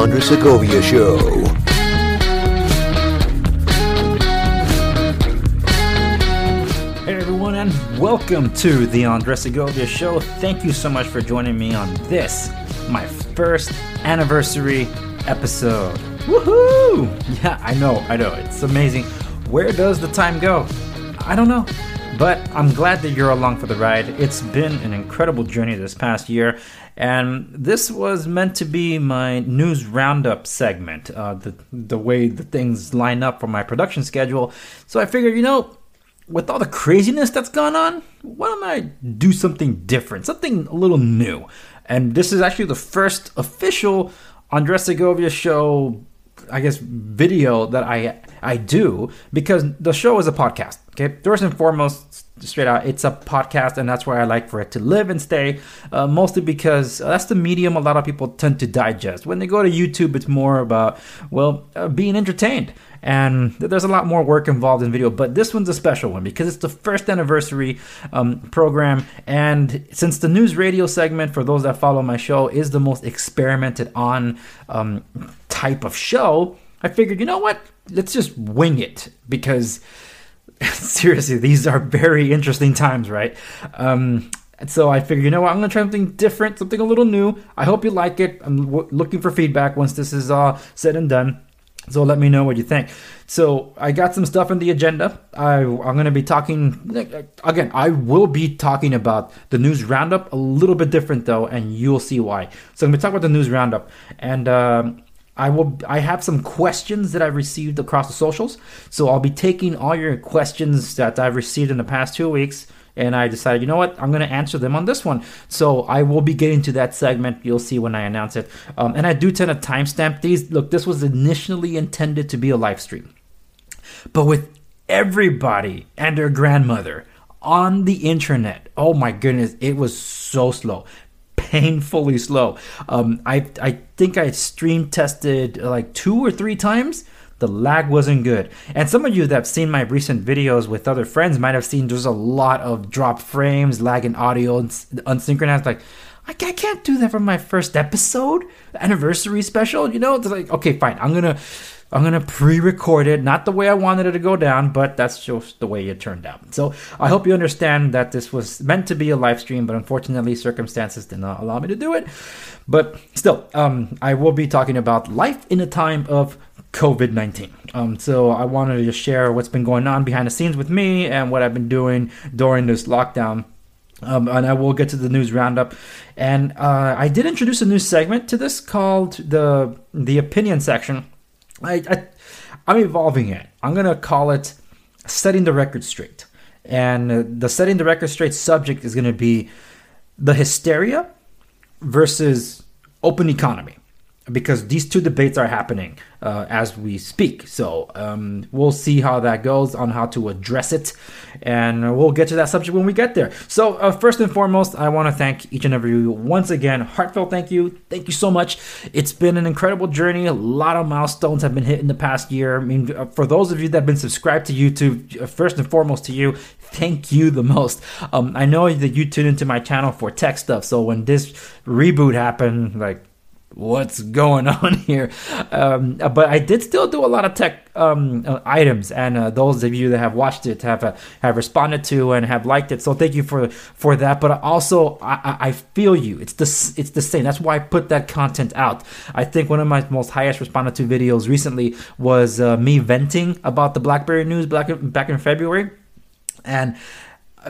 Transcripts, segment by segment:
Andres Segovia Show. Hey everyone, and welcome to The Andres Segovia Show. Thank you so much for joining me on this, my first anniversary episode. Woohoo! Yeah, I know, it's amazing. Where does the time go? I don't know. But I'm glad that you're along for the ride. It's been an incredible journey this past year. And this was meant to be my news roundup segment, the way the things line up for my production schedule. So I figured, you know, with all the craziness that's gone on, why don't I do something different, something a little new? And this is actually the first official Andres Segovia Show, I guess, video that I do, because the show is a podcast, okay? First and foremost, straight out, it's a podcast, and that's where I like for it to live and stay, mostly because that's the medium a lot of people tend to digest. When they go to YouTube, it's more about, well, being entertained, and there's a lot more work involved in video, but this one's a special one because it's the first anniversary program, and since the news radio segment, for those that follow my show, is the most experimented on type of show, I figured, you know what? Let's just wing it, because seriously, these are very interesting times, right? So I figured, you know what? I'm going to try something different, something a little new. I hope you like it. I'm looking for feedback once this is all said and done. So let me know what you think. So I got some stuff on the agenda. I'm going to be talking, again, I will be talking about the news roundup, a little bit different though, and you'll see why. So I'm going to talk about the news roundup, and I have some questions that I've received across the socials, so I'll be taking all your questions that I've received in the past 2 weeks, and I decided, you know what, I'm going to answer them on this one. So I will be getting to that segment. You'll see when I announce it. And I do tend to timestamp these. Look, this was initially intended to be a live stream, but with everybody and their grandmother on the internet, oh my goodness, it was so slow. Painfully slow. I think I stream tested like 2 or 3 times. The lag wasn't good. And some of you that have seen my recent videos with other friends might have seen there's a lot of drop frames, lag in audio, and unsynchronized. Like, I can't do that for my first episode, anniversary special. You know, it's like, okay, fine. I'm gonna pre-record it, not the way I wanted it to go down, but that's just the way it turned out. So I hope you understand that this was meant to be a live stream, but unfortunately circumstances did not allow me to do it. But still, I will be talking about life in a time of COVID-19. So I wanted to just share what's been going on behind the scenes with me and what I've been doing during this lockdown. And I will get to the news roundup. And I did introduce a new segment to this called the opinion section. I'm evolving it. I'm going to call it Setting the Record Straight. And the Setting the Record Straight subject is going to be the hysteria versus open economy, because these two debates are happening as we speak. So we'll see how that goes on how to address it. And we'll get to that subject when we get there. So first and foremost, I want to thank each and every you once again. Heartfelt thank you. Thank you so much. It's been an incredible journey. A lot of milestones have been hit in the past year. I mean, for those of you that have been subscribed to YouTube, first and foremost to you, thank you the most. I know that you tune into my channel for tech stuff. So when this reboot happened, like, what's going on here? But I did still do a lot of tech items, and those of you that have watched it have responded to and have liked it. So thank you for that. But also, I feel you. It's the same. That's why I put that content out. I think one of my most highest responded to videos recently was me venting about the BlackBerry news back in February, and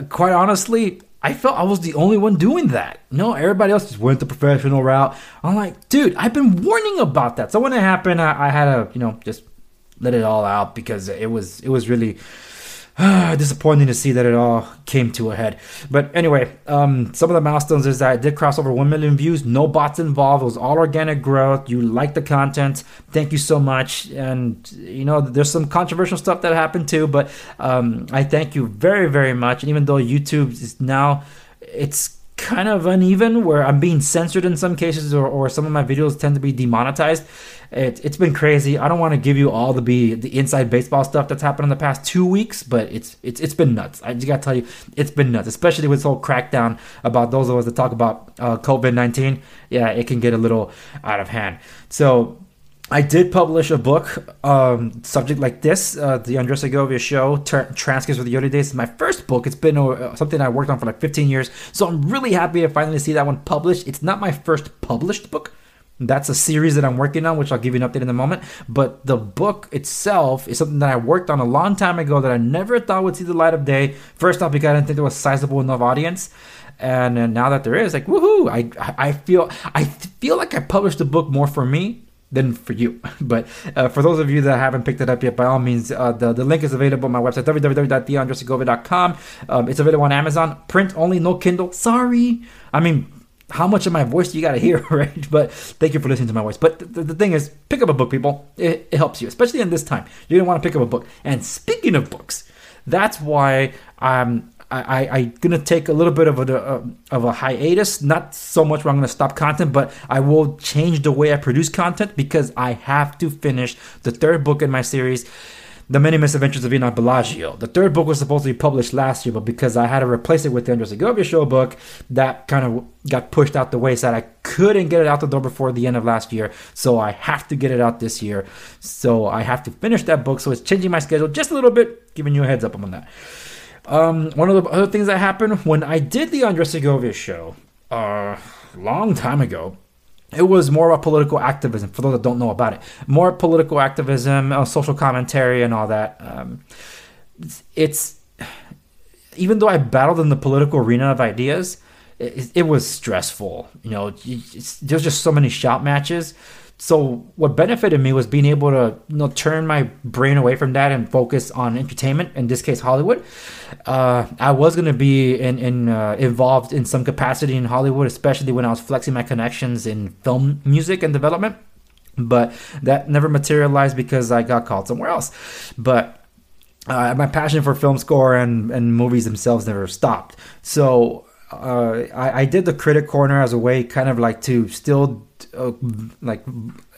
quite honestly, I felt I was the only one doing that. No, everybody else just went the professional route. I'm like, dude, I've been warning about that. So when it happened, I had to, just let it all out, because it was really disappointing to see that it all came to a head. But anyway, some of the milestones is that I did cross over 1 million views. No bots involved. It was all organic growth. You like the content. Thank you so much. And, there's some controversial stuff that happened too, but I thank you very, very much. And even though YouTube is now, it's kind of uneven, where I'm being censored in some cases, or some of my videos tend to be demonetized. It's been crazy. I don't want to give you all the inside baseball stuff that's happened in the past 2 weeks, but it's been nuts. I just gotta tell you, it's been nuts, especially with this whole crackdown about those of us that talk about COVID-19. Yeah, it can get a little out of hand. So I did publish a book, subject like this, The Andres Segovia Show, Transcripts of the Yoda Days. It's my first book. It's been something I worked on for like 15 years. So I'm really happy to finally see that one published. It's not my first published book. That's a series that I'm working on, which I'll give you an update in a moment. But the book itself is something that I worked on a long time ago that I never thought would see the light of day. First off, because I didn't think there was a sizable enough audience. And now that there is, like, woohoo, I feel like I published the book more for me than for you. But for those of you that haven't picked it up yet, by all means, the link is available on my website, www.theandressegovia.com. It's available on Amazon. Print only, no Kindle. Sorry. I mean, how much of my voice do you got to hear, right? But thank you for listening to my voice. But the thing is, pick up a book, people. It helps you, especially in this time. You're going to want to pick up a book. And speaking of books, that's why I'm going to take a little bit of a hiatus. Not so much where I'm going to stop content, but I will change the way I produce content because I have to finish the third book in my series, The Many Misadventures of Enoch Bellagio. The third book was supposed to be published last year, but because I had to replace it with the Andres Segovia Show book, that kind of got pushed out the wayside. I couldn't get it out the door before the end of last year, so I have to get it out this year. So I have to finish that book, so it's changing my schedule just a little bit, giving you a heads up on that. One of the other things that happened when I did the Andres Segovia Show a long time ago, it was more about political activism, for those that don't know about it. More political activism, social commentary, and all that. It's even though I battled in the political arena of ideas, it was stressful. You know, there's just so many shout matches. So what benefited me was being able to, you know, turn my brain away from that and focus on entertainment, in this case Hollywood. I was going to be involved in some capacity in Hollywood, especially when I was flexing my connections in film music and development. But that never materialized because I got called somewhere else. But my passion for film score and movies themselves never stopped. So I did the Critic Corner as a way kind of like to still like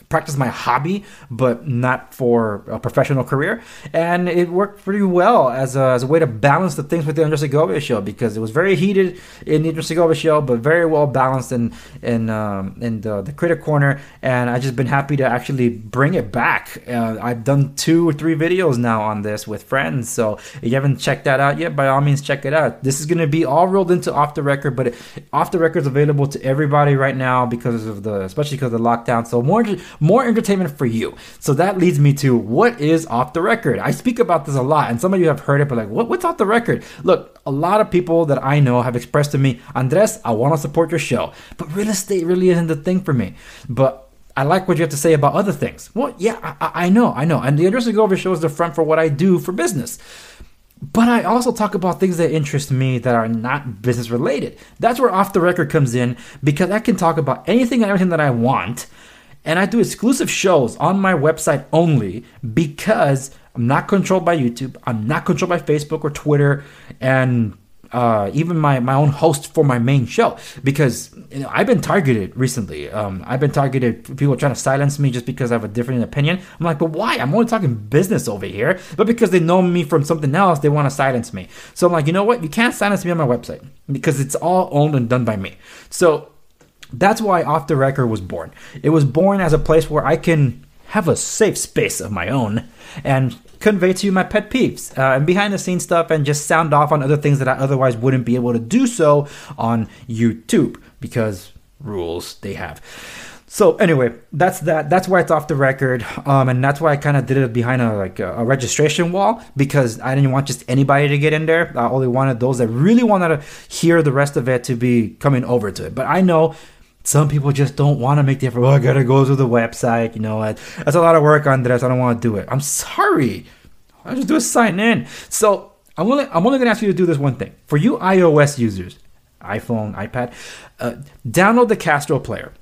practice my hobby, but not for a professional career, and it worked pretty well as a way to balance the things with the Andres Segovia Show, because it was very heated in the Andres Segovia Show, but very well balanced in the Critic Corner, and I've just been happy to actually bring it back. I've done 2 or 3 videos now on this with friends, so if you haven't checked that out yet, by all means check it out. This is going to be all rolled into Off The Record, but Off The Record is available to everybody right now especially because of the lockdown, so more entertainment for you. So that leads me to what is Off The Record. I speak about this a lot, and some of you have heard it, but like, what's Off The Record? Look, a lot of people that I know have expressed to me, Andres, I want to support your show, but real estate really isn't the thing for me. But I like what you have to say about other things. Well, yeah, I know. And the Andres Segovia Show is the front for what I do for business. But I also talk about things that interest me that are not business related. That's where Off The Record comes in, because I can talk about anything and everything that I want. And I do exclusive shows on my website only because I'm not controlled by YouTube. I'm not controlled by Facebook or Twitter, and even my own host for my main show, because I've been targeted recently. I've been targeted. People trying to silence me just because I have a different opinion. I'm like, but why? I'm only talking business over here. But because they know me from something else, they want to silence me. So I'm like, you know what? You can't silence me on my website because it's all owned and done by me. So that's why Off The Record was born. It was born as a place where I can have a safe space of my own and convey to you my pet peeves and behind the scenes stuff, and just sound off on other things that I otherwise wouldn't be able to do so on YouTube because rules they have. So anyway, that's why it's Off The Record, and that's why I kind of did it behind a registration wall, because I didn't want just anybody to get in there. I only wanted those that really wanted to hear the rest of it to be coming over to it. But I know some people just don't want to make the effort. Oh, I got to go to the website. You know, that's a lot of work, Andres. I don't want to do it. I'm sorry. I'll just do a sign in. So I'm only going to ask you to do this one thing. For you iOS users, iPhone, iPad, download the Castro player.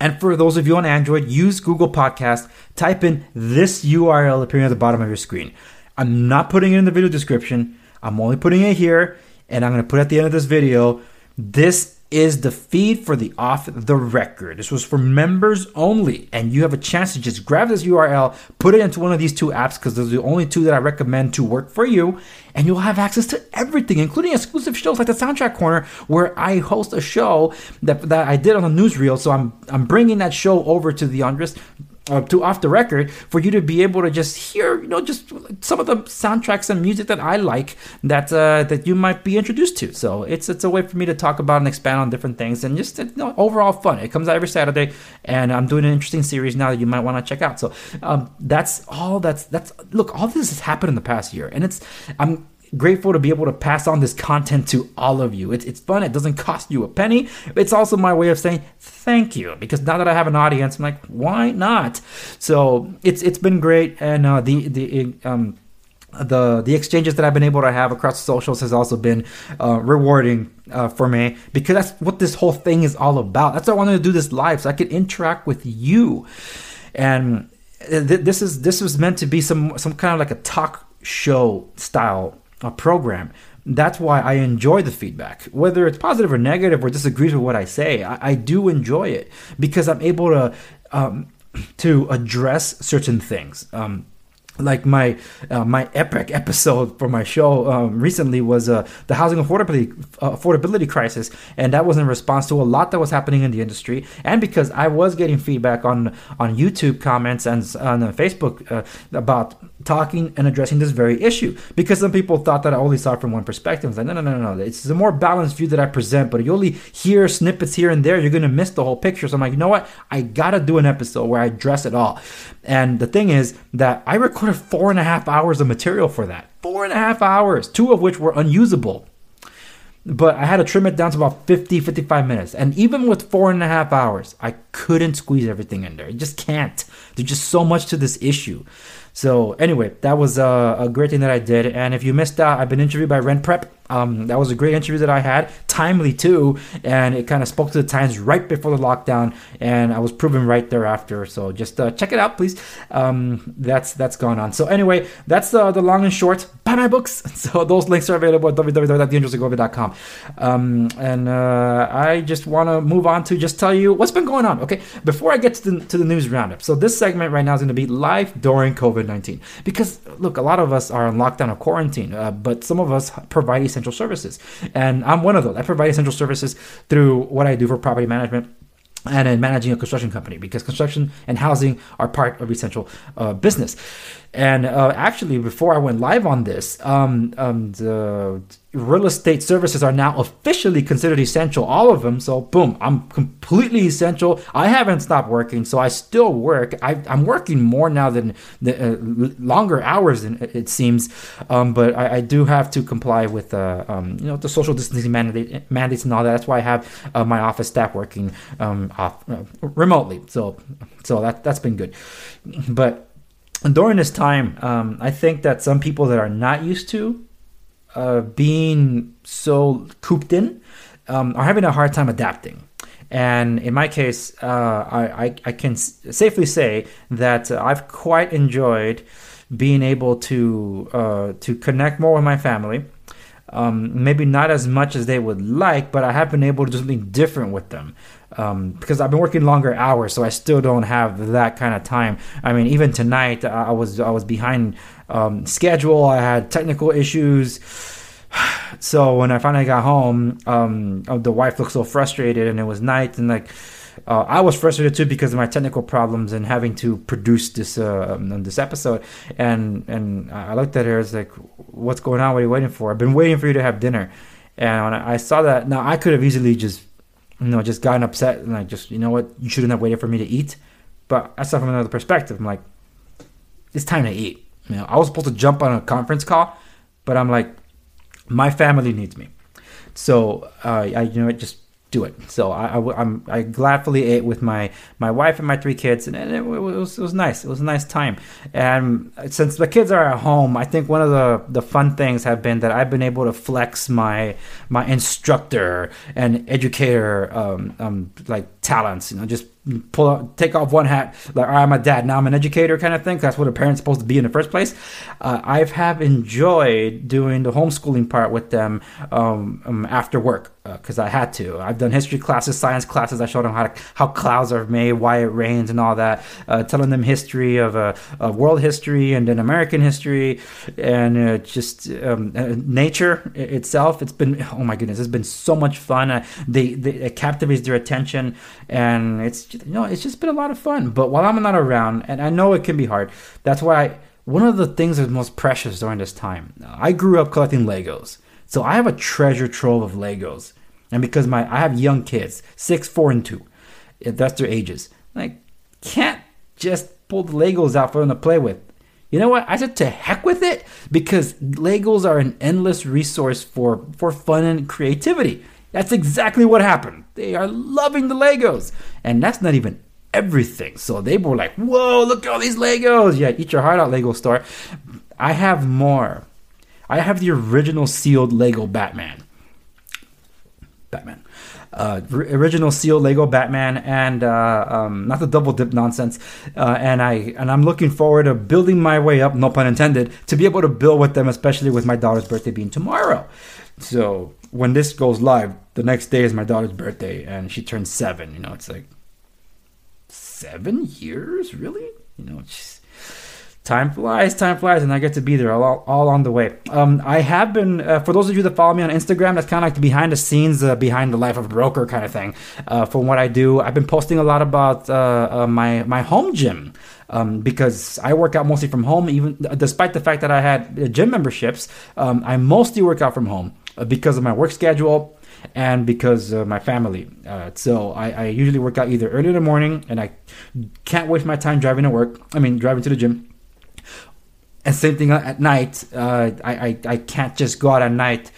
And for those of you on Android, use Google Podcast. Type in this URL appearing at the bottom of your screen. I'm not putting it in the video description. I'm only putting it here. And I'm going to put it at the end of this video. This is the feed for the Off The Record. This was for members only, and you have a chance to just grab this URL, put it into one of these 2 apps, because those are the only 2 that I recommend to work for you, and you'll have access to everything, including exclusive shows like the Soundtrack Corner, where I host a show that I did on a newsreel. So I'm bringing that show over to the Andres to Off The Record for you to be able to just hear, you know, just some of the soundtracks and music that I like that that you might be introduced to. So it's a way for me to talk about and expand on different things and just, you know, overall fun. It comes out every Saturday, and I'm doing an interesting series now that you might want to check out. So that's all. That's look, all this has happened in the past year, and I'm grateful to be able to pass on this content to all of you. It's fun. It doesn't cost you a penny. It's also my way of saying thank you, because now that I have an audience, I'm like, why not? So it's been great, and the exchanges that I've been able to have across socials has also been rewarding for me, because that's what this whole thing is all about. That's why I wanted to do this live, so I could interact with you. And this was meant to be some kind of like a talk show style program. That's why I enjoy the feedback, whether it's positive or negative or disagrees with what I say. I do enjoy it because I'm able to address certain things. Like my epic episode for my show recently was the housing affordability crisis, and that was in response to a lot that was happening in the industry, and because I was getting feedback on YouTube comments and on Facebook about talking and addressing this very issue, because some people thought that I only saw it from one perspective. It's like, no. It's a more balanced view that I present, but you only hear snippets here and there. You're going to miss the whole picture. So I'm like, you know what? I got to do an episode where I address it all. And the thing is that I recorded 4.5 hours of material for that. 4.5 hours, 2 of which were unusable. But I had to trim it down to about 50, 55 minutes. And even with 4.5 hours, I couldn't squeeze everything in there. You just can't. There's just so much to this issue. So anyway, that was a great thing that I did. And if you missed out, I've been interviewed by Rent Prep. That was a great interview that I had, timely too, and it kind of spoke to the times right before the lockdown, and I was proven right thereafter. So just check it out, please. That's gone on. So anyway, that's the long and short. Buy my books. So those links are available at www.theandressegovia.com. And I just want to move on to just tell you what's been going on, okay? Before I get to the news roundup. So this segment right now is going to be live during COVID-19, because look, a lot of us are on lockdown or quarantine, but some of us provide essential services, and I'm one of those. I provide essential services through what I do for property management and in managing a construction company, because construction and housing are part of essential business. And actually, before I went live on this, the real estate services are now officially considered essential, all of them. So boom, I'm completely essential. I haven't stopped working, so I still work. I'm working more now than the longer hours, it seems, but I do have to comply with the social distancing mandates and all that. That's why I have my office staff working remotely. So that's been good, but. And during this time, I think that some people that are not used to being so cooped in are having a hard time adapting. And in my case, I can safely say that I've quite enjoyed being able to connect more with my family. Maybe not as much as they would like, but I have been able to do something different with them. Because I've been working longer hours, so I still don't have that kind of time. I mean, even tonight, I was behind schedule. I had technical issues. So when I finally got home, the wife looked so frustrated, and it was night, and like I was frustrated too because of my technical problems and having to produce this this episode. And I looked at her, I was like, "What's going on? What are you waiting for? I've been waiting for you to have dinner." And when I saw that, now I could have easily just. Just gotten upset and like, just, you know what, you shouldn't have waited for me to eat. But I saw from another perspective. I'm like, it's time to eat. You know, I was supposed to jump on a conference call, but I'm like, my family needs me. So I just do it. So I gladly ate with my wife and my 3 kids, and it was nice. It was a nice time. And since the kids are at home, I think one of the fun things have been that I've been able to flex my instructor and educator talents. You know, just take off one hat, like, all right, I'm a dad, now I'm an educator kind of thing. That's what a parent's supposed to be in the first place. I have enjoyed doing the homeschooling part with them after work, because I had to. I've done history classes, science classes. I showed them how clouds are made, why it rains and all that, telling them history of world history and then American history and nature itself. It's been, oh my goodness, it's been so much fun. It captivates their attention. And it's, you know, it's just been a lot of fun. But while I'm not around, and I know it can be hard, that's why one of the things that's most precious during this time, I grew up collecting Legos. So I have a treasure trove of Legos. And because I have young kids, 6, 4, and 2, that's their ages. I can't just pull the Legos out for them to play with. You know what? I said to heck with it, because Legos are an endless resource for fun and creativity. That's exactly what happened. They are loving the Legos. And that's not even everything. So they were like, whoa, look at all these Legos. Yeah, eat your heart out, Lego store. I have more. I have the original sealed Lego Batman. Original sealed Lego Batman, and not the double dip nonsense, and I'm looking forward to building my way up, no pun intended, to be able to build with them, especially with my daughter's birthday being tomorrow. So when this goes live, the next day is my daughter's birthday, and she turns 7. You know, it's like 7 years, really. You know, time flies, and I get to be there all on the way. I have been, for those of you that follow me on Instagram, that's kind of like the behind the scenes, behind the life of a broker kind of thing. From what I do, I've been posting a lot about my home gym. Because I work out mostly from home, even despite the fact that I had gym memberships, I mostly work out from home because of my work schedule and because of my family. So I usually work out either early in the morning, and I can't waste my time driving to the gym. And same thing at night. I can't just go out at night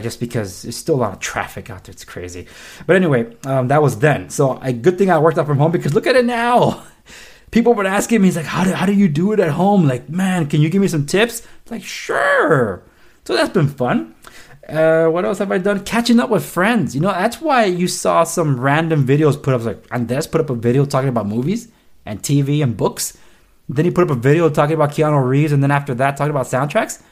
just because there's still a lot of traffic out there. It's crazy. But anyway, that was then. So a good thing I worked out from home, because look at it now. People were asking me, it's like, how do you do it at home? Like, man, can you give me some tips? It's like, sure. So that's been fun. What else have I done? Catching up with friends. You know, that's why you saw some random videos put up. Like Andres put up a video talking about movies and TV and books. Then he put up a video talking about Keanu Reeves, and then after that, talking about soundtracks.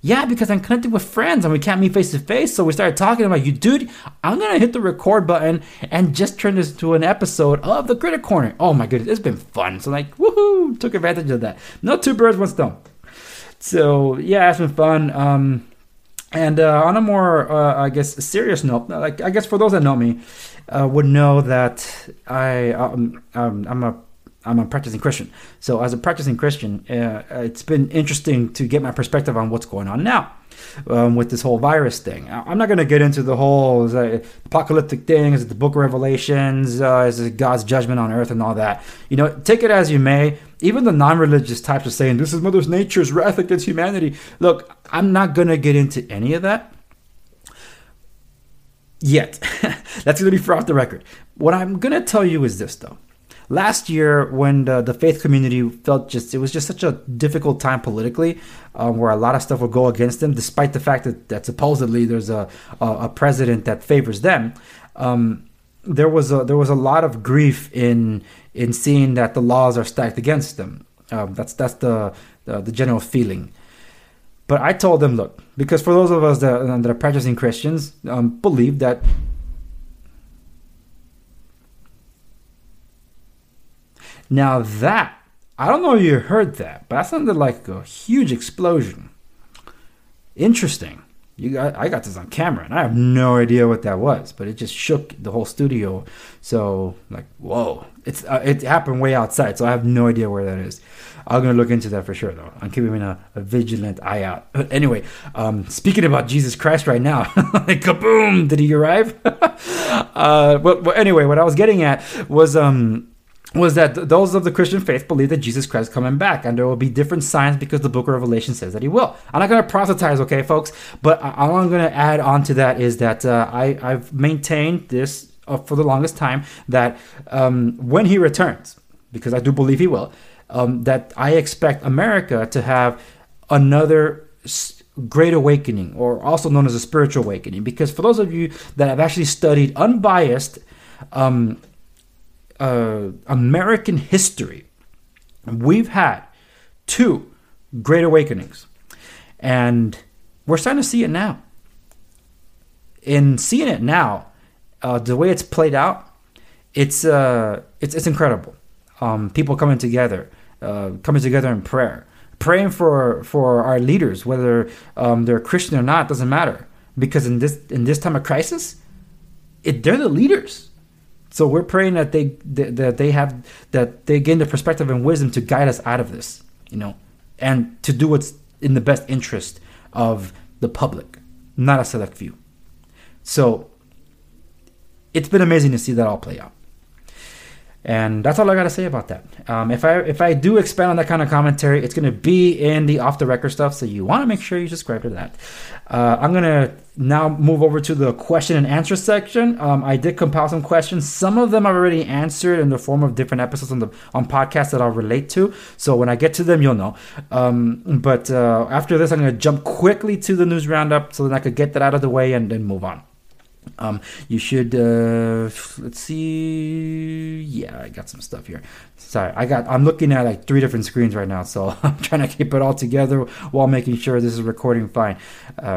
Yeah, because I'm connected with friends, and we can't meet face-to-face, so we started talking. I'm like, dude, I'm going to hit the record button and just turn this into an episode of the Critic Corner. Oh, my goodness, it's been fun. So, like, woohoo, took advantage of that. No two birds, one stone. So, yeah, it's been fun. And on a more, I guess, serious note, like, I guess for those that know me would know that I'm a practicing Christian. So as a practicing Christian, it's been interesting to get my perspective on what's going on now with this whole virus thing. I'm not going to get into the whole apocalyptic thing. Is it the book of Revelations? Is it God's judgment on earth and all that? You know, take it as you may. Even the non-religious types are saying, this is Mother Nature's wrath against humanity. Look, I'm not going to get into any of that yet. That's going to be for off the record. What I'm going to tell you is this, though. Last year, when the faith community it was just such a difficult time politically, where a lot of stuff would go against them, despite the fact that supposedly there's a president that favors them. There was a lot of grief in seeing that the laws are stacked against them. That's the general feeling. But I told them, look, because for those of us that are practicing Christians, believe that. Now that, I don't know if you heard that, but that sounded like a huge explosion. Interesting. I got this on camera, and I have no idea what that was, but it just shook the whole studio. So, like, whoa. It happened way outside, so I have no idea where that is. I'm going to look into that for sure, though. I'm keeping a vigilant eye out. But anyway, speaking about Jesus Christ right now, like, kaboom, did he arrive? But anyway, what I was getting at was that those of the Christian faith believe that Jesus Christ is coming back, and there will be different signs because the book of Revelation says that he will. I'm not going to proselytize, okay, folks, but all I'm going to add on to that is that I've maintained this for the longest time, that when he returns, because I do believe he will, that I expect America to have another Great Awakening, or also known as a spiritual awakening, because for those of you that have actually studied unbiased American history, we've had 2 Great Awakenings, and we're starting to see it now. In seeing it now, the way it's played out, it's incredible. People coming together in prayer, praying for our leaders, whether they're Christian or not, doesn't matter, because in this time of crisis, they're the leaders. So we're praying that they gain the perspective and wisdom to guide us out of this, you know, and to do what's in the best interest of the public, not a select few. So it's been amazing to see that all play out. And that's all I got to say about that. If I do expand on that kind of commentary, it's going to be in the off-the-record stuff, so you want to make sure you subscribe to that. I'm going to now move over to the question and answer section. I did compile some questions. Some of them I've already answered in the form of different episodes on podcasts that I'll relate to. So when I get to them, you'll know. But after this, I'm going to jump quickly to the news roundup so that I could get that out of the way and then move on. You should, let's see. Yeah, I got some stuff here. Sorry. I'm looking at like three different screens right now. So I'm trying to keep it all together while making sure this is recording fine.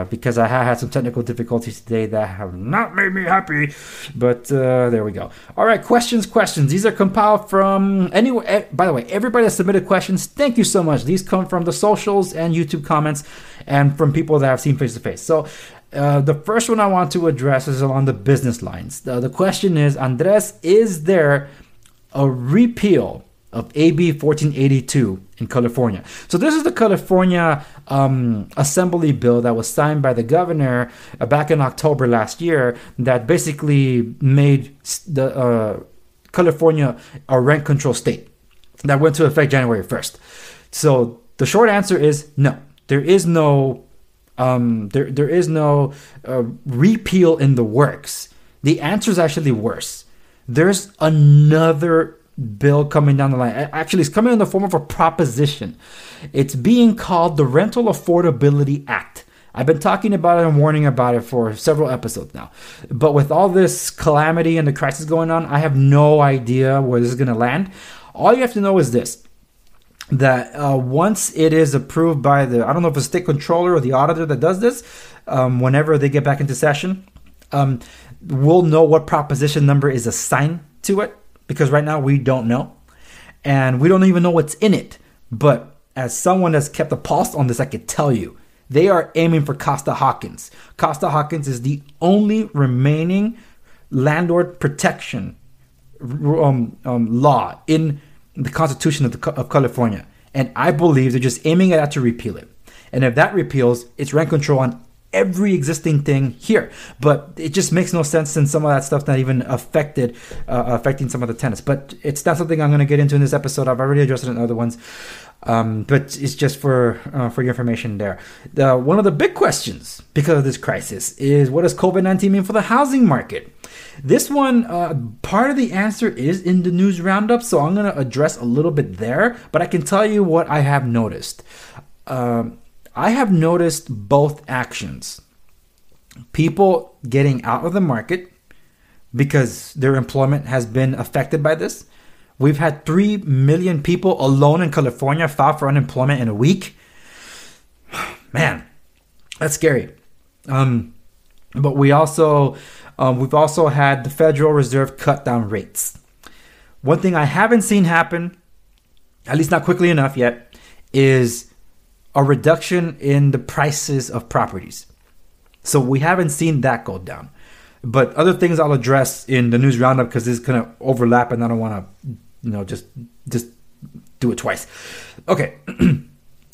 Because I had some technical difficulties today that have not made me happy, but, there we go. All right. Questions. These are compiled from anywhere. By the way, everybody that submitted questions, thank you so much. These come from the socials and YouTube comments and from people that I've seen face to face. So, the first one I want to address is along the business lines. The question is, Andres, is there a repeal of AB-1482 in California? So this is the California Assembly bill that was signed by the governor back in October last year that basically made the California a rent control state that went to effect January 1st. So the short answer is no. There is no... There is no repeal in the works. The answer is actually worse. There's another bill coming down the line. Actually, it's coming in the form of a proposition. It's being called the Rental Affordability Act. I've been talking about it and warning about it for several episodes now. But with all this calamity and the crisis going on, I have no idea where this is going to land. All you have to know is this. That once it is approved by the, I don't know if it's state controller or the auditor that does this, whenever they get back into session, we'll know what proposition number is assigned to it, because right now we don't know. And we don't even know what's in it. But as someone that's kept a pulse on this, I could tell you, they are aiming for Costa Hawkins. Costa Hawkins is the only remaining landlord protection law in the Constitution of California, and I believe they're just aiming at that to repeal it. And if that repeals, it's rent control on every existing thing here. But it just makes no sense since some of that stuff's not even affecting some of the tenants. But it's not something I'm going to get into in this episode. I've already addressed it in other ones, but it's just for your information there. One of the big questions because of this crisis is, what does COVID-19 mean for the housing market? This one, part of the answer is in the news roundup, so I'm going to address a little bit there, but I can tell you what I have noticed. I have noticed both actions. People getting out of the market because their employment has been affected by this. We've had 3 million people alone in California file for unemployment in a week. Man, that's scary. But we've also had the Federal Reserve cut down rates. One thing I haven't seen happen, at least not quickly enough yet, is a reduction in the prices of properties. So we haven't seen that go down. But other things I'll address in the news roundup because this is going to overlap and I don't want to, just do it twice. Okay.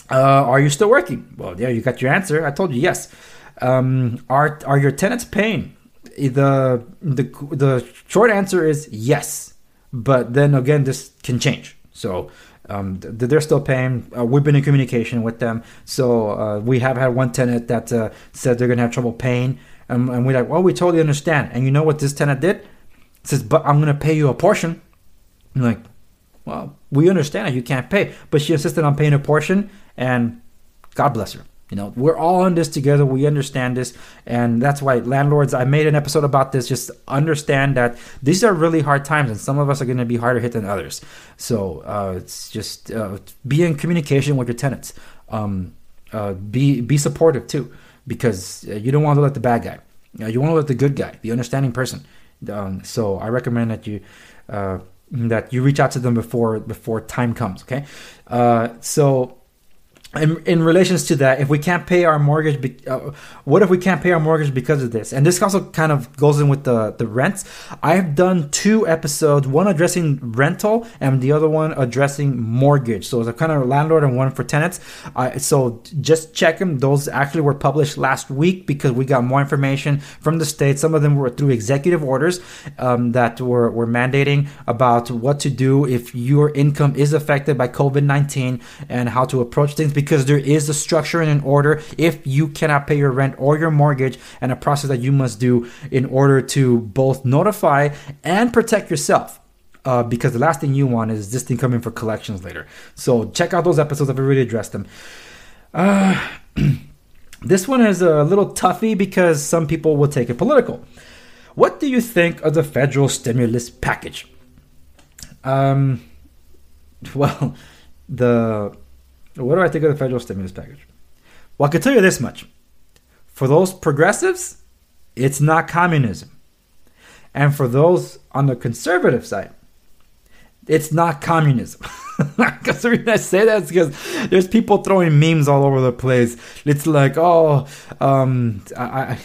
Are you still working? Well, yeah, you got your answer. I told you yes. Are your tenants paying? The short answer is yes, but then again, this can change. So they're still paying. We've been in communication with them. So we have had one tenant that said they're going to have trouble paying. And we're like, well, we totally understand. And you know what this tenant did? It says, but I'm going to pay you a portion. I'm like, well, we understand that you can't pay. But she insisted on paying a portion, and God bless her. We're all in this together. We understand this. And that's why landlords, I made an episode about this. Just understand that these are really hard times and some of us are going to be harder hit than others. So it's just be in communication with your tenants. Be supportive too, because you don't want to look like the bad guy. You want to look like the good guy, the understanding person. So I recommend that you reach out to them before time comes. Okay. So In relations to that, if we can't pay our mortgage, what if we can't pay our mortgage because of this? And this also kind of goes in with the rents. I've done two episodes, one addressing rental and the other one addressing mortgage. So it's a kind of landlord and one for tenants. So just check them. Those actually were published last week because we got more information from the state. Some of them were through executive orders that were mandating about what to do if your income is affected by COVID-19 and how to approach things. Because there is a structure and an order if you cannot pay your rent or your mortgage, and a process that you must do in order to both notify and protect yourself. Because the last thing you want is this thing coming for collections later. So check out those episodes if we really addressed them. This one is a little toughy because some people will take it political. What do you think of the federal stimulus package? What do I think of the federal stimulus package? Well, I can tell you this much. For those progressives, it's not communism. And for those on the conservative side, it's not communism. Because the reason I say that is because there's people throwing memes all over the place. It's like, oh, I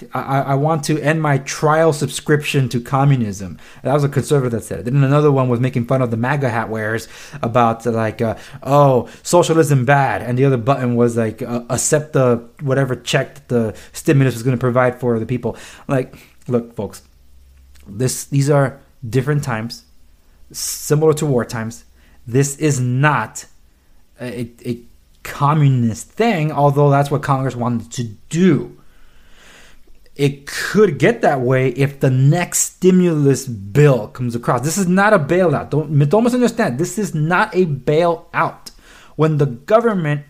want to end my trial subscription to communism. That was a conservative that said it. Then another one was making fun of the MAGA hat wearers about like, oh, socialism bad. And the other button was like, accept the whatever check that the stimulus was going to provide for the people. Like, look, folks, these are different times, similar to war times. This is not a communist thing, although that's what Congress wanted to do. It could get that way if the next stimulus bill comes across. This is not a bailout. Don't misunderstand. This is not a bailout. When the government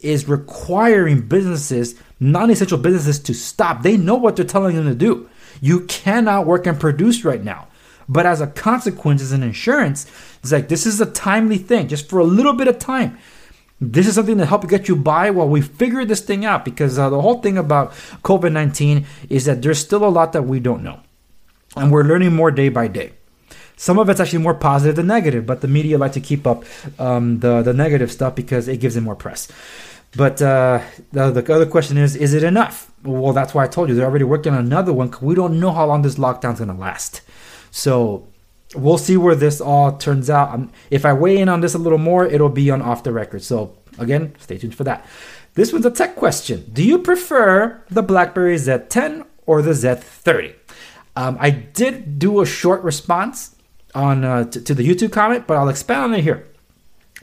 is requiring businesses, non-essential businesses, to stop, they know what they're telling them to do. You cannot work and produce right now. But as a consequence, as an insurance, it's like, this is a timely thing, just for a little bit of time. This is something to help get you by while we figure this thing out, because the whole thing about COVID-19 is that there's still a lot that we don't know. And we're learning more day by day. Some of it's actually more positive than negative, but the media like to keep up the negative stuff because it gives them more press. But the other question is it enough? Well, that's why I told you, they're already working on another one because we don't know how long this lockdown's going to last. So we'll see where this all turns out. If I weigh in on this a little more, it'll be on Off The Record. So again, stay tuned for that. This one's a tech question. Do you prefer the BlackBerry Z10 or the Z30? I did do a short response on to the YouTube comment, but I'll expand on it here.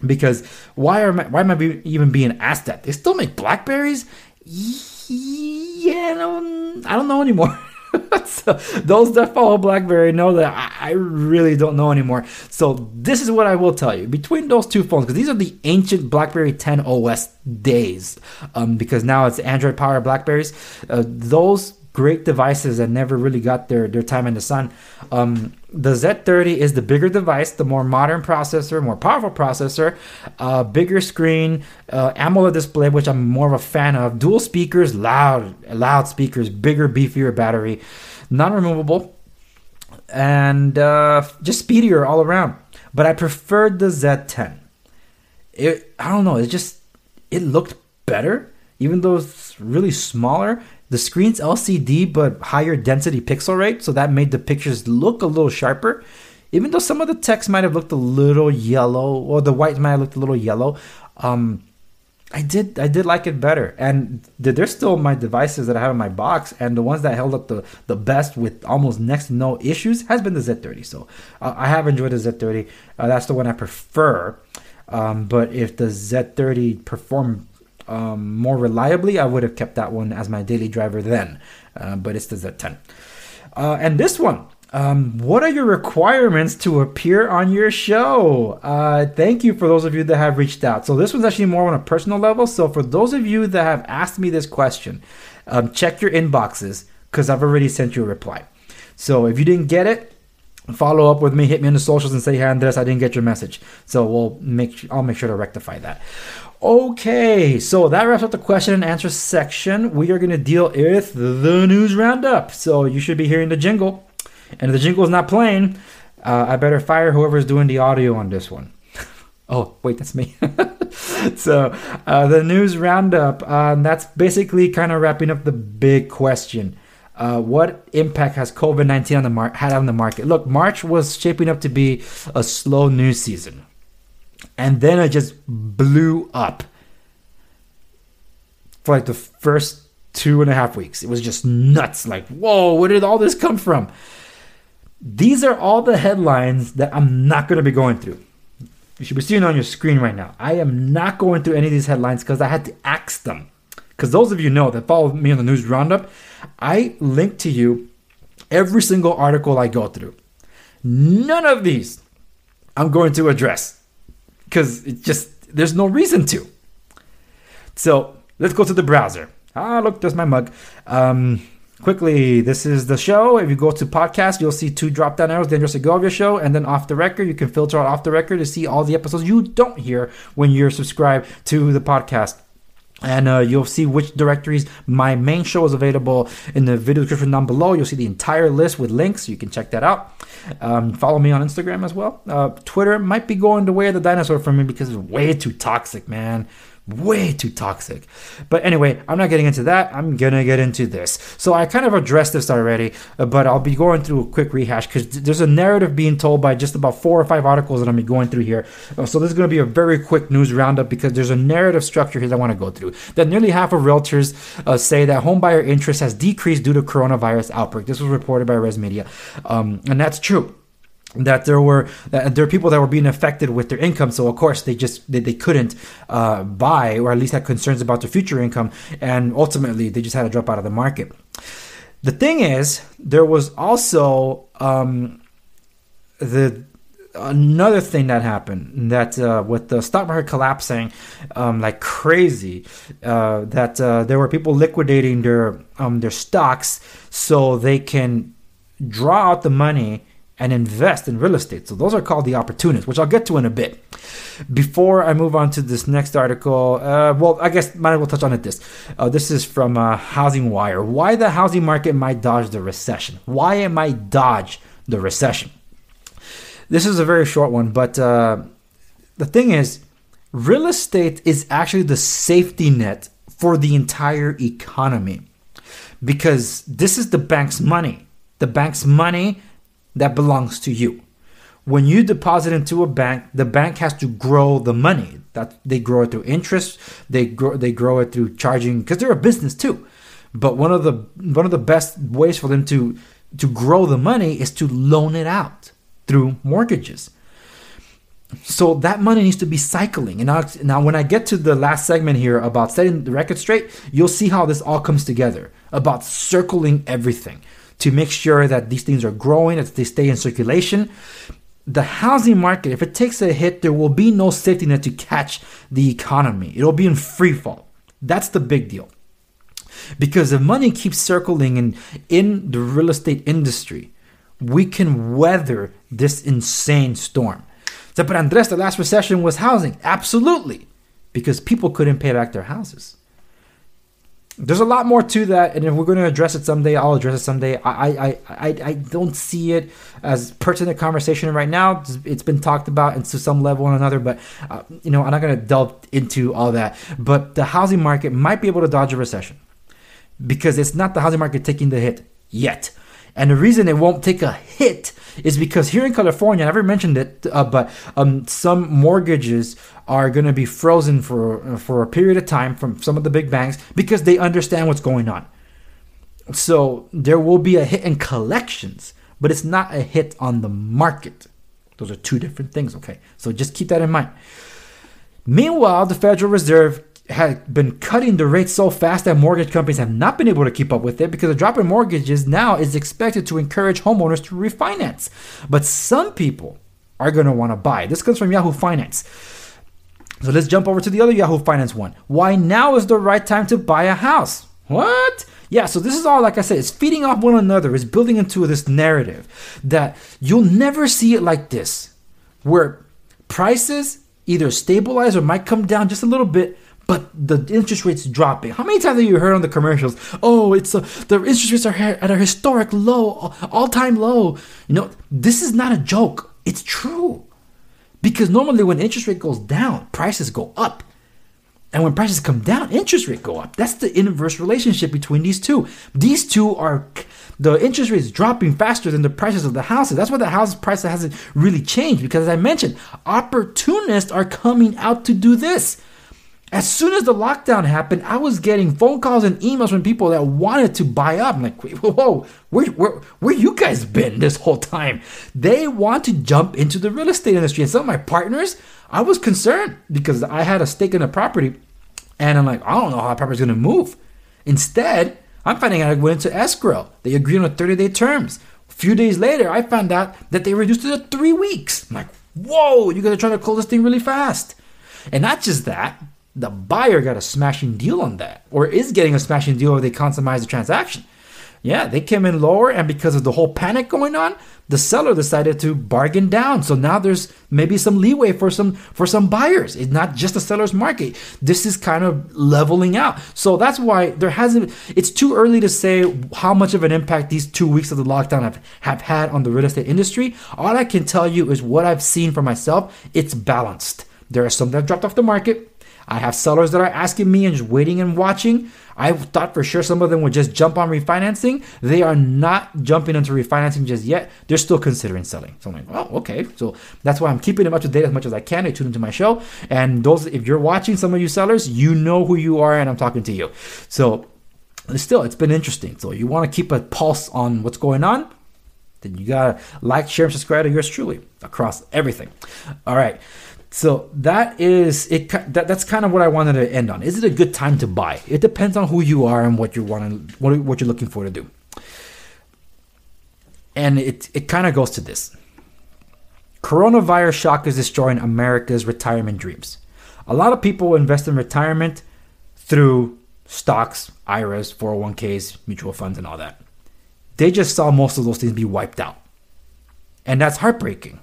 Because why am I even being asked that? They still make BlackBerries? Yeah, no, I don't know anymore. So those that follow BlackBerry know that I really don't know anymore. So this is what I will tell you. Between those two phones, because these are the ancient BlackBerry 10 OS days, because now it's Android-powered BlackBerries. Those great devices that never really got their time in the sun. The Z30 is the bigger device, the more modern processor, more powerful processor, bigger screen, AMOLED display, which I'm more of a fan of, dual speakers, loud speakers, bigger, beefier battery, non-removable, and just speedier all around. But I preferred the Z10. I don't know, it looked better, even though it's really smaller. The screen's LCD, but higher density pixel rate, so that made the pictures look a little sharper. Even though some of the text might have looked a little yellow, or the white might have looked a little yellow, I did like it better. And there's still my devices that I have in my box, and the ones that held up the best with almost next to no issues has been the Z30. So I have enjoyed the Z30. That's the one I prefer. But if the Z30 performed more reliably, I would have kept that one as my daily driver then, but it's the Z10. And this one, what are your requirements to appear on your show? Thank you for those of you that have reached out. So this one's actually more on a personal level. So for those of you that have asked me this question, check your inboxes because I've already sent you a reply. So if you didn't get it, follow up with me, hit me on the socials and say, hey, Andres, I didn't get your message. So I'll make sure to rectify that. Okay, so that wraps up the question and answer section. We are going to deal with the news roundup. So you should be hearing the jingle. And if the jingle is not playing, I better fire whoever's doing the audio on this one. Oh, wait, that's me. So the news roundup, that's basically kind of wrapping up the big question. What impact has COVID-19 on the had on the market? Look, March was shaping up to be a slow news season, and then it just blew up for like the first 2.5 weeks. It was just nuts. Like, whoa, where did all this come from? These are all the headlines that I'm not going to be going through. You should be seeing on your screen right now. I am not going through any of these headlines because I had to axe them. Because those of you know that follow me on the news roundup, I link to you every single article I go through. None of these I'm going to address because it just, there's no reason to. So let's go to the browser. Ah, look, there's my mug. Quickly, this is the show. If you go to podcast, you'll see 2 drop-down arrows, The Andres Segovia Show, and then Off The Record. You can filter out Off The Record to see all the episodes you don't hear when you're subscribed to the podcast. And you'll see which directories my main show is available in the video description down below. You'll see the entire list with links. You can check that out. Follow me on Instagram as well. Twitter might be going the way of the dinosaur for me because it's way too toxic, man. Way too toxic. But anyway, I'm not getting into that. I'm gonna get into this. So I kind of addressed this already, but I'll be going through a quick rehash because there's a narrative being told by just about 4 or 5 articles that I'm gonna be going through here. So this is gonna be a very quick news roundup because there's a narrative structure here that I want to go through. That nearly half of realtors say that homebuyer interest has decreased due to coronavirus outbreak. This was reported by Resmedia, and that's true. That there were people that were being affected with their income, so of course they couldn't buy, or at least had concerns about their future income, and ultimately they just had to drop out of the market. The thing is, there was also another thing that happened, that with the stock market collapsing like crazy, that there were people liquidating their stocks so they can draw out the money and invest in real estate. So those are called the opportunists, which I'll get to in a bit. Before I move on to this next article, well, I guess might as well touch on it. This is from Housing Wire. Why the housing market might dodge the recession. Why it might dodge the recession. This is a very short one, but the thing is, real estate is actually the safety net for the entire economy, because this is the bank's money. The bank's money that belongs to you. When you deposit into a bank, the bank has to grow the money. That they grow it through interest, they grow it through charging, because they're a business too. But one of the best ways for them to grow the money is to loan it out through mortgages. So that money needs to be cycling. And now when I get to the last segment here about setting the record straight, you'll see how this all comes together, about circling everything to make sure that these things are growing, that they stay in circulation. The housing market, if it takes a hit, there will be no safety net to catch the economy. It'll be in free fall. That's the big deal. Because if money keeps circling in the real estate industry, we can weather this insane storm. So, but Andres, the last recession was housing. Absolutely. Because people couldn't pay back their houses. There's a lot more to that, and if we're going to address it someday, I'll address it someday. I don't see it as pertinent conversation right now. It's been talked about and to some level or another, but I'm not going to delve into all that. But the housing market might be able to dodge a recession because it's not the housing market taking the hit yet. And the reason it won't take a hit is because here in California, I never mentioned it, but some mortgages are going to be frozen for a period of time from some of the big banks because they understand what's going on. So there will be a hit in collections, but it's not a hit on the market. Those are 2 different things, okay? So just keep that in mind. Meanwhile, the Federal Reserve had been cutting the rates so fast that mortgage companies have not been able to keep up with it, because the drop in mortgages now is expected to encourage homeowners to refinance. But some people are going to want to buy. This comes from Yahoo Finance. So let's jump over to the other Yahoo Finance one. Why now is the right time to buy a house? What? Yeah, so this is all, like I said, it's feeding off one another. It's building into this narrative that you'll never see it like this, where prices either stabilize or might come down just a little bit, but the interest rates dropping. How many times have you heard on the commercials, oh, the interest rates are at a historic low, all-time low? This is not a joke. It's true. Because normally when interest rate goes down, prices go up. And when prices come down, interest rates go up. That's the inverse relationship between these two. These two are, the interest rates dropping faster than the prices of the houses. That's why the house price hasn't really changed, because as I mentioned, opportunists are coming out to do this. As soon as the lockdown happened, I was getting phone calls and emails from people that wanted to buy up. I'm like, whoa, where you guys been this whole time? They want to jump into the real estate industry. And some of my partners, I was concerned because I had a stake in a property. And I'm like, I don't know how property's going to move. Instead, I'm finding out I went into escrow. They agreed on 30-day terms. A few days later, I found out that they reduced it to 3 weeks. I'm like, whoa, you guys are trying to close this thing really fast. And not just that. The buyer got a smashing deal on that, or is getting a smashing deal if they consummate the transaction. Yeah, they came in lower, and because of the whole panic going on, the seller decided to bargain down. So now there's maybe some leeway for some buyers. It's not just a seller's market. This is kind of leveling out. So that's why there hasn't, it's too early to say how much of an impact these 2 weeks of the lockdown have had on the real estate industry. All I can tell you is what I've seen for myself. It's balanced. There are some that have dropped off the market. I have sellers that are asking me and just waiting and watching. I thought for sure some of them would just jump on refinancing. They are not jumping into refinancing just yet. They're still considering selling. So I'm like, well, okay. So that's why I'm keeping them up to date as much as I can. They tune into my show. And those, if you're watching, some of you sellers, you know who you are, and I'm talking to you. So still, it's been interesting. So you want to keep a pulse on what's going on? Then you got to like, share, and subscribe to yours truly across everything. All right. So that is it. That's kind of what I wanted to end on. Is it a good time to buy? It depends on who you are and what you want, what you're looking for to do. And it kind of goes to this. Coronavirus shock is destroying America's retirement dreams. A lot of people invest in retirement through stocks, IRAs, 401ks, mutual funds, and all that. They just saw most of those things be wiped out. And that's heartbreaking.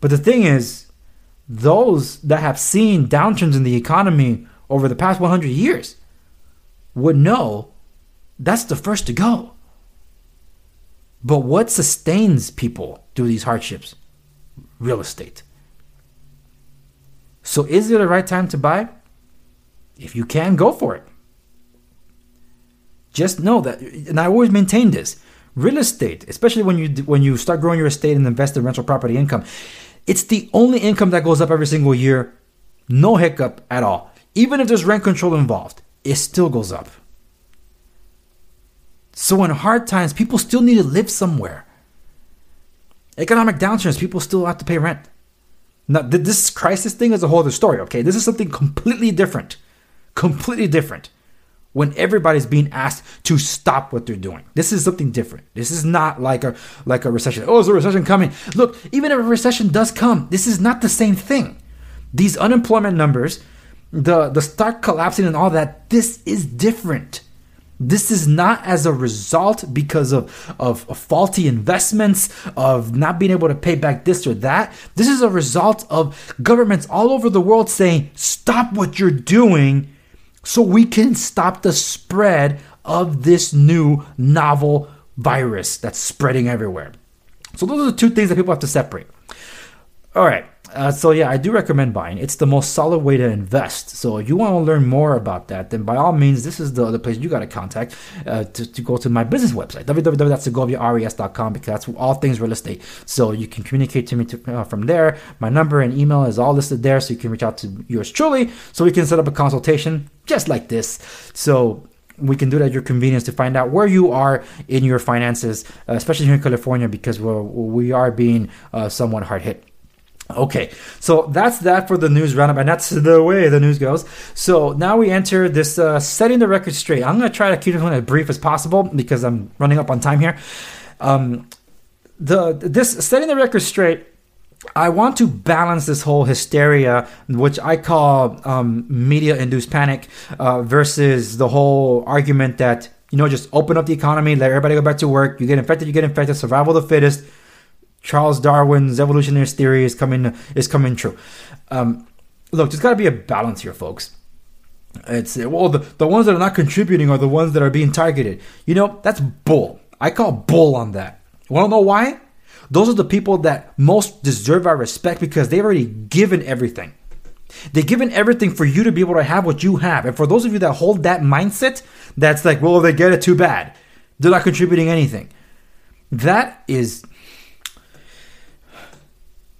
But the thing is, those that have seen downturns in the economy over the past 100 years would know that's the first to go. But what sustains people through these hardships? Real estate. So is it the right time to buy? If you can, go for it. Just know that, and I always maintain this, real estate, especially when you start growing your estate and invest in rental property income, it's the only income that goes up every single year. No hiccup at all. Even if there's rent control involved, it still goes up. So in hard times, people still need to live somewhere. Economic downturns, people still have to pay rent. Now, this crisis thing is a whole other story, okay? This is something completely different. Completely different. When everybody's being asked to stop what they're doing. This is something different. This is not like a recession. Oh, is a recession coming? Look, even if a recession does come, this is not the same thing. These unemployment numbers, the stock collapsing and all that, this is different. This is not as a result because of faulty investments, of not being able to pay back this or that. This is a result of governments all over the world saying, stop what you're doing, so we can stop the spread of this new novel virus that's spreading everywhere. So those are the two things that people have to separate. All right. So yeah, I do recommend buying. It's the most solid way to invest. So if you want to learn more about that, then by all means, this is the other place you got to contact to go to my business website, www.segoviares.com, because that's all things real estate. So you can communicate to me from there. My number and email is all listed there, so you can reach out to yours truly, so we can set up a consultation just like this. So we can do that at your convenience to find out where you are in your finances, especially here in California, because we are being somewhat hard hit. Okay, so that's that for the news roundup, and that's the way the news goes. So now we enter this setting the record straight. I'm going to try to keep it as brief as possible because I'm running up on time here. This setting the record straight, I want to balance this whole hysteria, which I call media-induced panic, versus the whole argument that, just open up the economy, let everybody go back to work, you get infected, survival of the fittest. Charles Darwin's evolutionary theory is coming true. Look, there's got to be a balance here, folks. It's the ones that are not contributing are the ones that are being targeted. That's bull. I call bull on that. You want to know why? Those are the people that most deserve our respect because they've already given everything. They've given everything for you to be able to have what you have. And for those of you that hold that mindset, that's like, well, if they get it, too bad. They're not contributing anything. That is,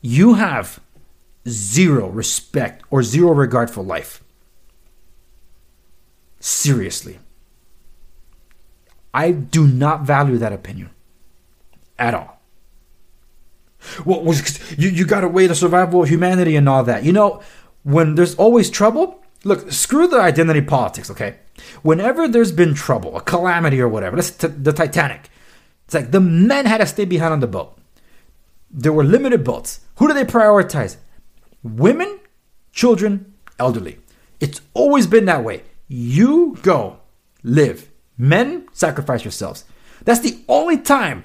you have zero respect or zero regard for life. Seriously. I do not value that opinion at all. Well, you got to weigh the survival of humanity and all that. You know, when there's always trouble, look, screw the identity politics, okay? Whenever there's been trouble, a calamity or whatever, that's the Titanic. It's like the men had to stay behind on the boat. There were limited boats. Who do they prioritize? Women, children, elderly. It's always been that way. You go, live. Men, sacrifice yourselves. That's the only time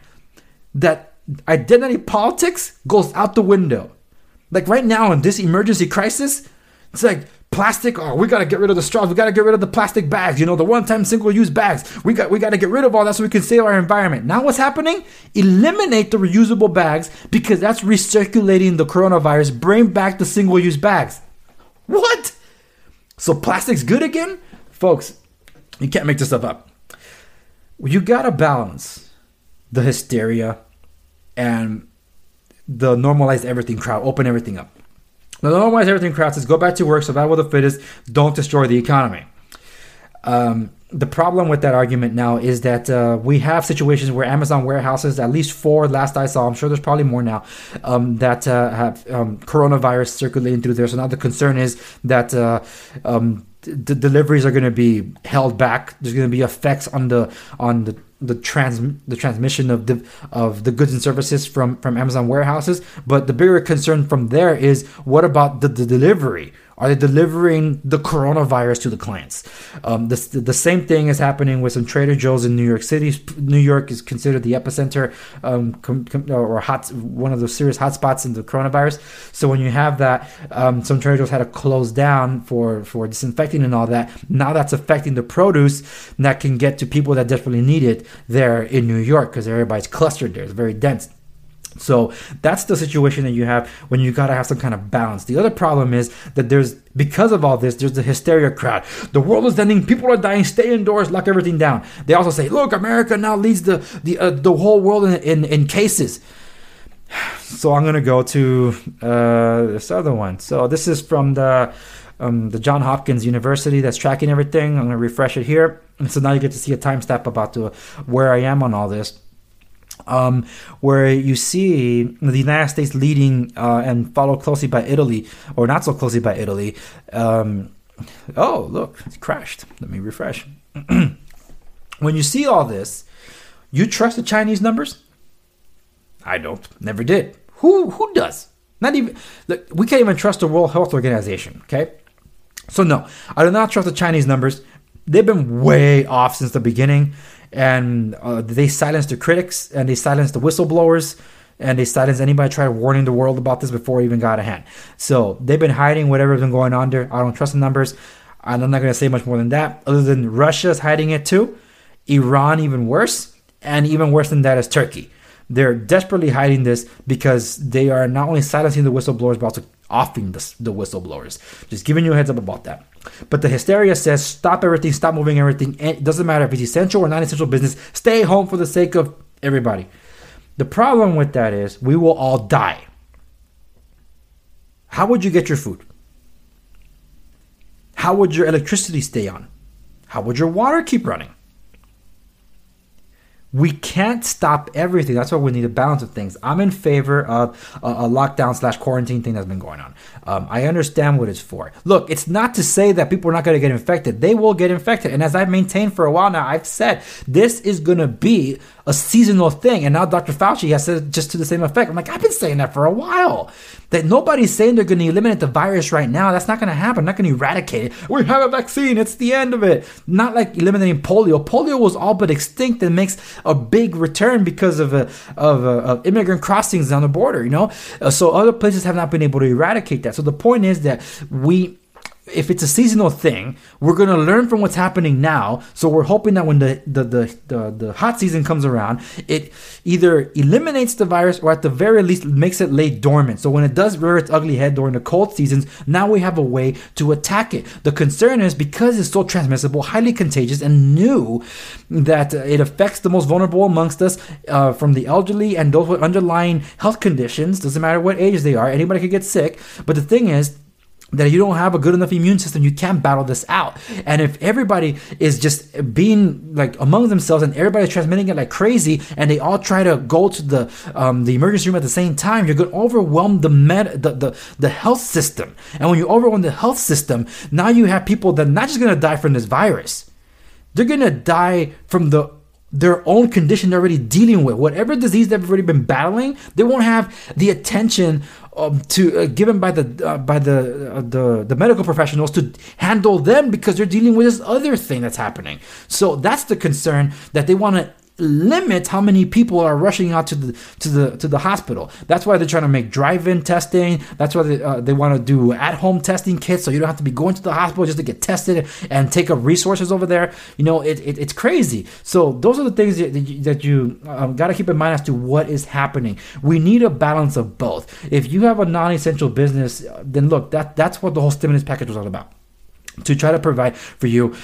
that identity politics goes out the window. Like right now in this emergency crisis, it's like plastic. Oh, we got to get rid of the straws. We got to get rid of the plastic bags. You know, the one-time single-use bags. We got to get rid of all that so we can save our environment. Now what's happening? Eliminate the reusable bags because that's recirculating the coronavirus. Bring back the single-use bags. What? So plastic's good again? Folks, you can't make this stuff up. You got to balance the hysteria and the normalized everything crowd. Open everything up. The normalized everything crowd says, go back to work, survival of the fittest, don't destroy the economy. The problem with that argument now is that we have situations where Amazon warehouses, at least 4 last I saw, I'm sure there's probably more now, that have coronavirus circulating through there. So now the concern is that the deliveries are going to be held back. There's going to be effects on the transmission of the goods and services from Amazon warehouses. But the bigger concern from there is, what about the delivery? Are they delivering the coronavirus to the clients? The same thing is happening with some Trader Joe's in New York City. New York is considered the epicenter one of the serious hotspots in the coronavirus. So when you have that, some Trader Joe's had to close down for disinfecting and all that. Now that's affecting the produce that can get to people that definitely need it there in New York because everybody's clustered there. It's very dense. So that's the situation that you have when you got to have some kind of balance. The other problem is that because of all this, there's the hysteria crowd. The world is ending. People are dying. Stay indoors. Lock everything down. They also say, look, America now leads the whole world in cases. So I'm going to go to this other one. So this is from the Johns Hopkins University that's tracking everything. I'm going to refresh it here. And so now you get to see a timestamp about where I am on all this. Where you see the United States leading and followed closely by Italy, or not so closely by Italy. Oh, look, it's crashed. Let me refresh. When you see all this, you trust the Chinese numbers? I don't. Never did. Who does? Not even. Look, we can't even trust the World Health Organization. Okay, so no, I do not trust the Chinese numbers. They've been way off since the beginning. And they silence the critics, and they silence the whistleblowers, and they silence anybody trying to warn the world about this before it even got a hand. So they've been hiding whatever's been going on there. I don't trust the numbers. I'm not going to say much more than that, other than Russia's hiding it too. Iran, even worse. And even worse than that is Turkey. They're desperately hiding this because they are not only silencing the whistleblowers, but also offing the whistleblowers. Just giving you a heads up about that. But the hysteria says, stop everything, stop moving everything. It doesn't matter if it's essential or non-essential business. Stay home for the sake of everybody. The problem with that is we will all die. How would you get your food? How would your electricity stay on? How would your water keep running? We can't stop everything. That's why we need a balance of things. I'm in favor of a lockdown/quarantine thing that's been going on. I understand what it's for. Look, it's not to say that people are not going to get infected. They will get infected. And as I've maintained for a while now, I've said this is going to be a seasonal thing. And now Dr. Fauci has said just to the same effect. I'm like, I've been saying that for a while. That nobody's saying they're going to eliminate the virus right now. That's not going to happen. I'm not going to eradicate it. We have a vaccine. It's the end of it. Not like eliminating polio. Polio was all but extinct and makes a big return because of immigrant crossings on the border, you know? So other places have not been able to eradicate that. So the point is that we if it's a seasonal thing, we're going to learn from what's happening now. So we're hoping that when the hot season comes around, it either eliminates the virus or at the very least makes it lay dormant. So when it does rear its ugly head during the cold seasons, now we have a way to attack it. The concern is because it's so transmissible, highly contagious, and new, that it affects the most vulnerable amongst us, from the elderly and those with underlying health conditions. Doesn't matter what age they are. Anybody could get sick. But the thing is, that you don't have a good enough immune system, you can't battle this out. And if everybody is just being like among themselves and everybody's transmitting it like crazy and they all try to go to the emergency room at the same time, you're going to overwhelm the health system. And when you overwhelm the health system, now you have people that are not just going to die from this virus. They're going to die from their own condition they're already dealing with. Whatever disease they've already been battling, they won't have the attention given by the medical professionals to handle them because they're dealing with this other thing that's happening. So that's the concern, that they want to limit how many people are rushing out to the hospital. That's why they're trying to make drive-in testing. That's why they want to do at-home testing kits, so you don't have to be going to the hospital just to get tested and take up resources over there. You know, it's crazy. So those are the things that you got to keep in mind as to what is happening. We need a balance of both. If you have a non-essential business, then look, that's what the whole stimulus package was all about, to try to provide for you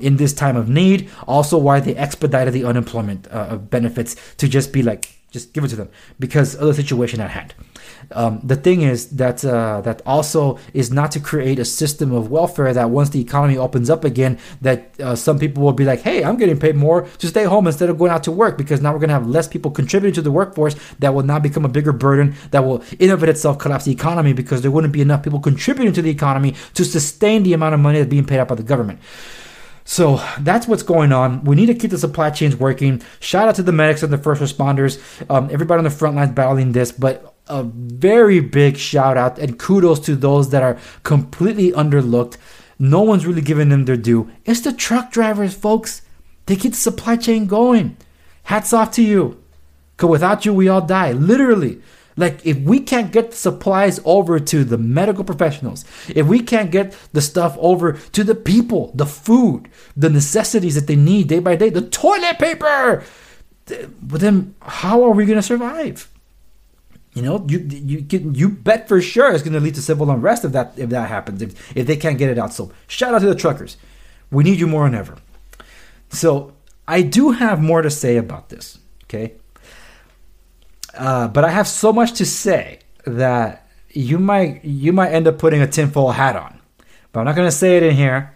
in this time of need. Also, why they expedited the unemployment benefits to just be like, just give it to them because of the situation at hand. The thing is that also is not to create a system of welfare that once the economy opens up again, that some people will be like, hey, I'm getting paid more to stay home instead of going out to work, because now we're going to have less people contributing to the workforce. That will now become a bigger burden that will in of itself collapse the economy, because there wouldn't be enough people contributing to the economy to sustain the amount of money that's being paid out by the government. So that's what's going on. We need to keep the supply chains working. Shout out to the medics and the first responders, everybody on the front lines battling this, but a very big shout out and kudos to those that are completely underlooked. No one's really giving them their due. It's the truck drivers, folks. They keep the supply chain going. Hats off to you. Because without you, we all die, literally. Like, if we can't get the supplies over to the medical professionals, if we can't get the stuff over to the people, the food, the necessities that they need day by day, the toilet paper, then how are we going to survive? You know, you bet for sure it's going to lead to civil unrest if that happens, if they can't get it out. So shout out to the truckers. We need you more than ever. So I do have more to say about this, okay? But I have so much to say that you might end up putting a tinfoil hat on. But I'm not going to say it in here.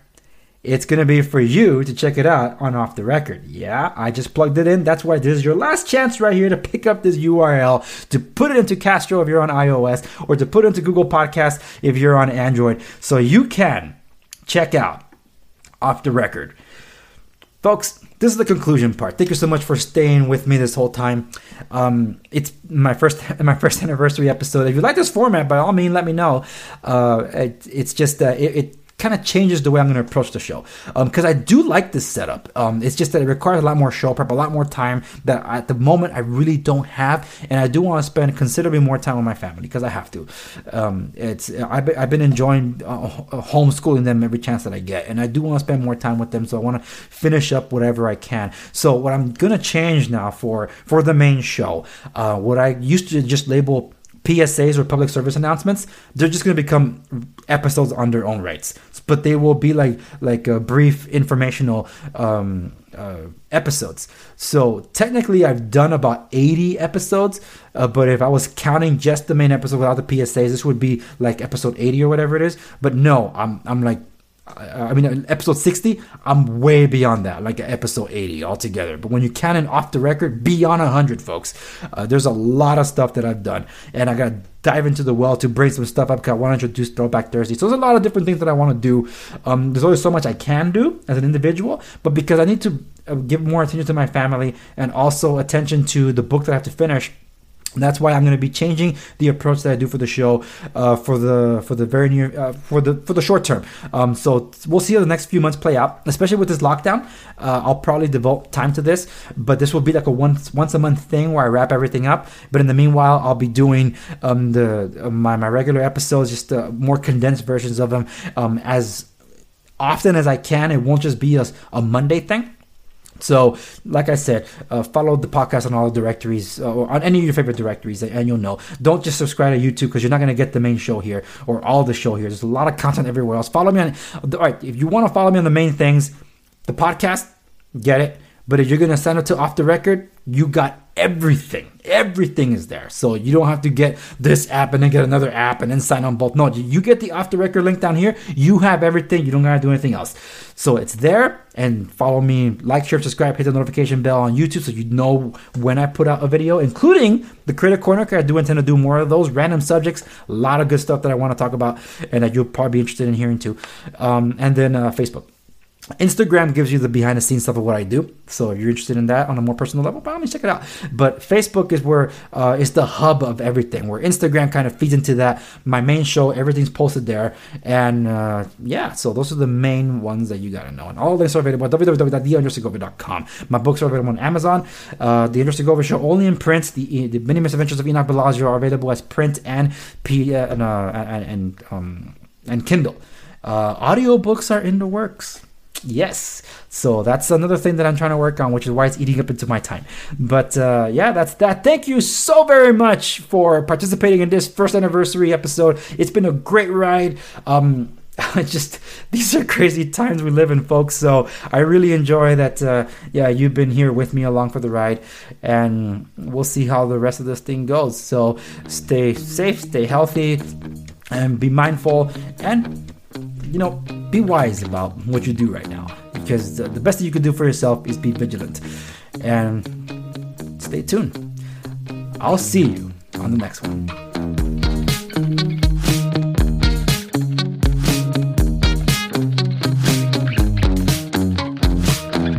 It's going to be for you to check it out on Off The Record. Yeah, I just plugged it in. That's why this is your last chance right here to pick up this URL, to put it into Castro if you're on iOS, or to put it into Google Podcast if you're on Android. So you can check out Off The Record. Folks, this is the conclusion part. Thank you so much for staying with me this whole time. It's my first anniversary episode. If you like this format, by all means, let me know. It's just it kind of changes the way I'm going to approach the show, because I do like this setup. It's just that it requires a lot more show prep, a lot more time that at the moment I really don't have, and I do want to spend considerably more time with my family because I have to. I've been enjoying homeschooling them every chance that I get, and I do want to spend more time with them, so I want to finish up whatever I can. So what I'm going to change now for the main show, what I used to just label PSAs or public service announcements, they're just going to become episodes on their own rights, but they will be like brief informational episodes. So technically I've done about 80 episodes, but if I was counting just the main episode without the PSAs, this would be like episode 80 or whatever it is. But no, I'm like, I mean, episode 60, I'm way beyond that, like episode 80 altogether. But when you count it Off The Record, beyond 100, folks. There's a lot of stuff that I've done, and I got to dive into the well to bring some stuff up, because I want to introduce Throwback Thursday. So there's a lot of different things that I want to do. There's always so much I can do as an individual, but because I need to give more attention to my family and also attention to the book that I have to finish, That's why I'm going to be changing the approach that I do for the show for the short term. So we'll see how the next few months play out, especially with this lockdown. I'll probably devote time to this, but this will be like a once a month thing where I wrap everything up. But in the meanwhile, I'll be doing my regular episodes, just more condensed versions of them as often as I can. It won't just be a Monday thing. So, like I said, follow the podcast on all the directories, or on any of your favorite directories, and you'll know. Don't just subscribe to YouTube because you're not going to get the main show here or all the show here. There's a lot of content everywhere else. Follow me on, all right, if you want to follow me on the main things, the podcast, get it. But if you're going to sign up to Off The Record, you got everything. Everything is there. So you don't have to get this app and then get another app and then sign on both. No, you get the Off The Record link down here. You have everything. You don't got to do anything else. So it's there. And follow me. Like, share, subscribe. Hit the notification bell on YouTube so you know when I put out a video, including the Critic Corner, because I do intend to do more of those random subjects. A lot of good stuff that I want to talk about and that you'll probably be interested in hearing too. And then Facebook. Instagram gives you the behind the scenes stuff of what I do. So if you're interested in that on a more personal level, probably check it out. But Facebook is where it's the hub of everything, where Instagram kind of feeds into that. My main show, everything's posted there. And so those are the main ones that you got to know. And all links are available at www.theandressegovia.com. My books are available on Amazon. The Andres Segovia Show only in print. The Many Misadventures of Enoch Bellagio are available as print and and Kindle. Audiobooks are in the works. Yes, so that's another thing that I'm trying to work on, which is why it's eating up into my time. But that's that. Thank you so very much for participating in this first anniversary episode. It's been a great ride. These are crazy times we live in, folks. So I really enjoy that. You've been here with me along for the ride, and we'll see how the rest of this thing goes. So stay safe, stay healthy, and be mindful, and be wise about what you do right now, because the best that you can do for yourself is be vigilant and stay tuned. I'll see you on the next one.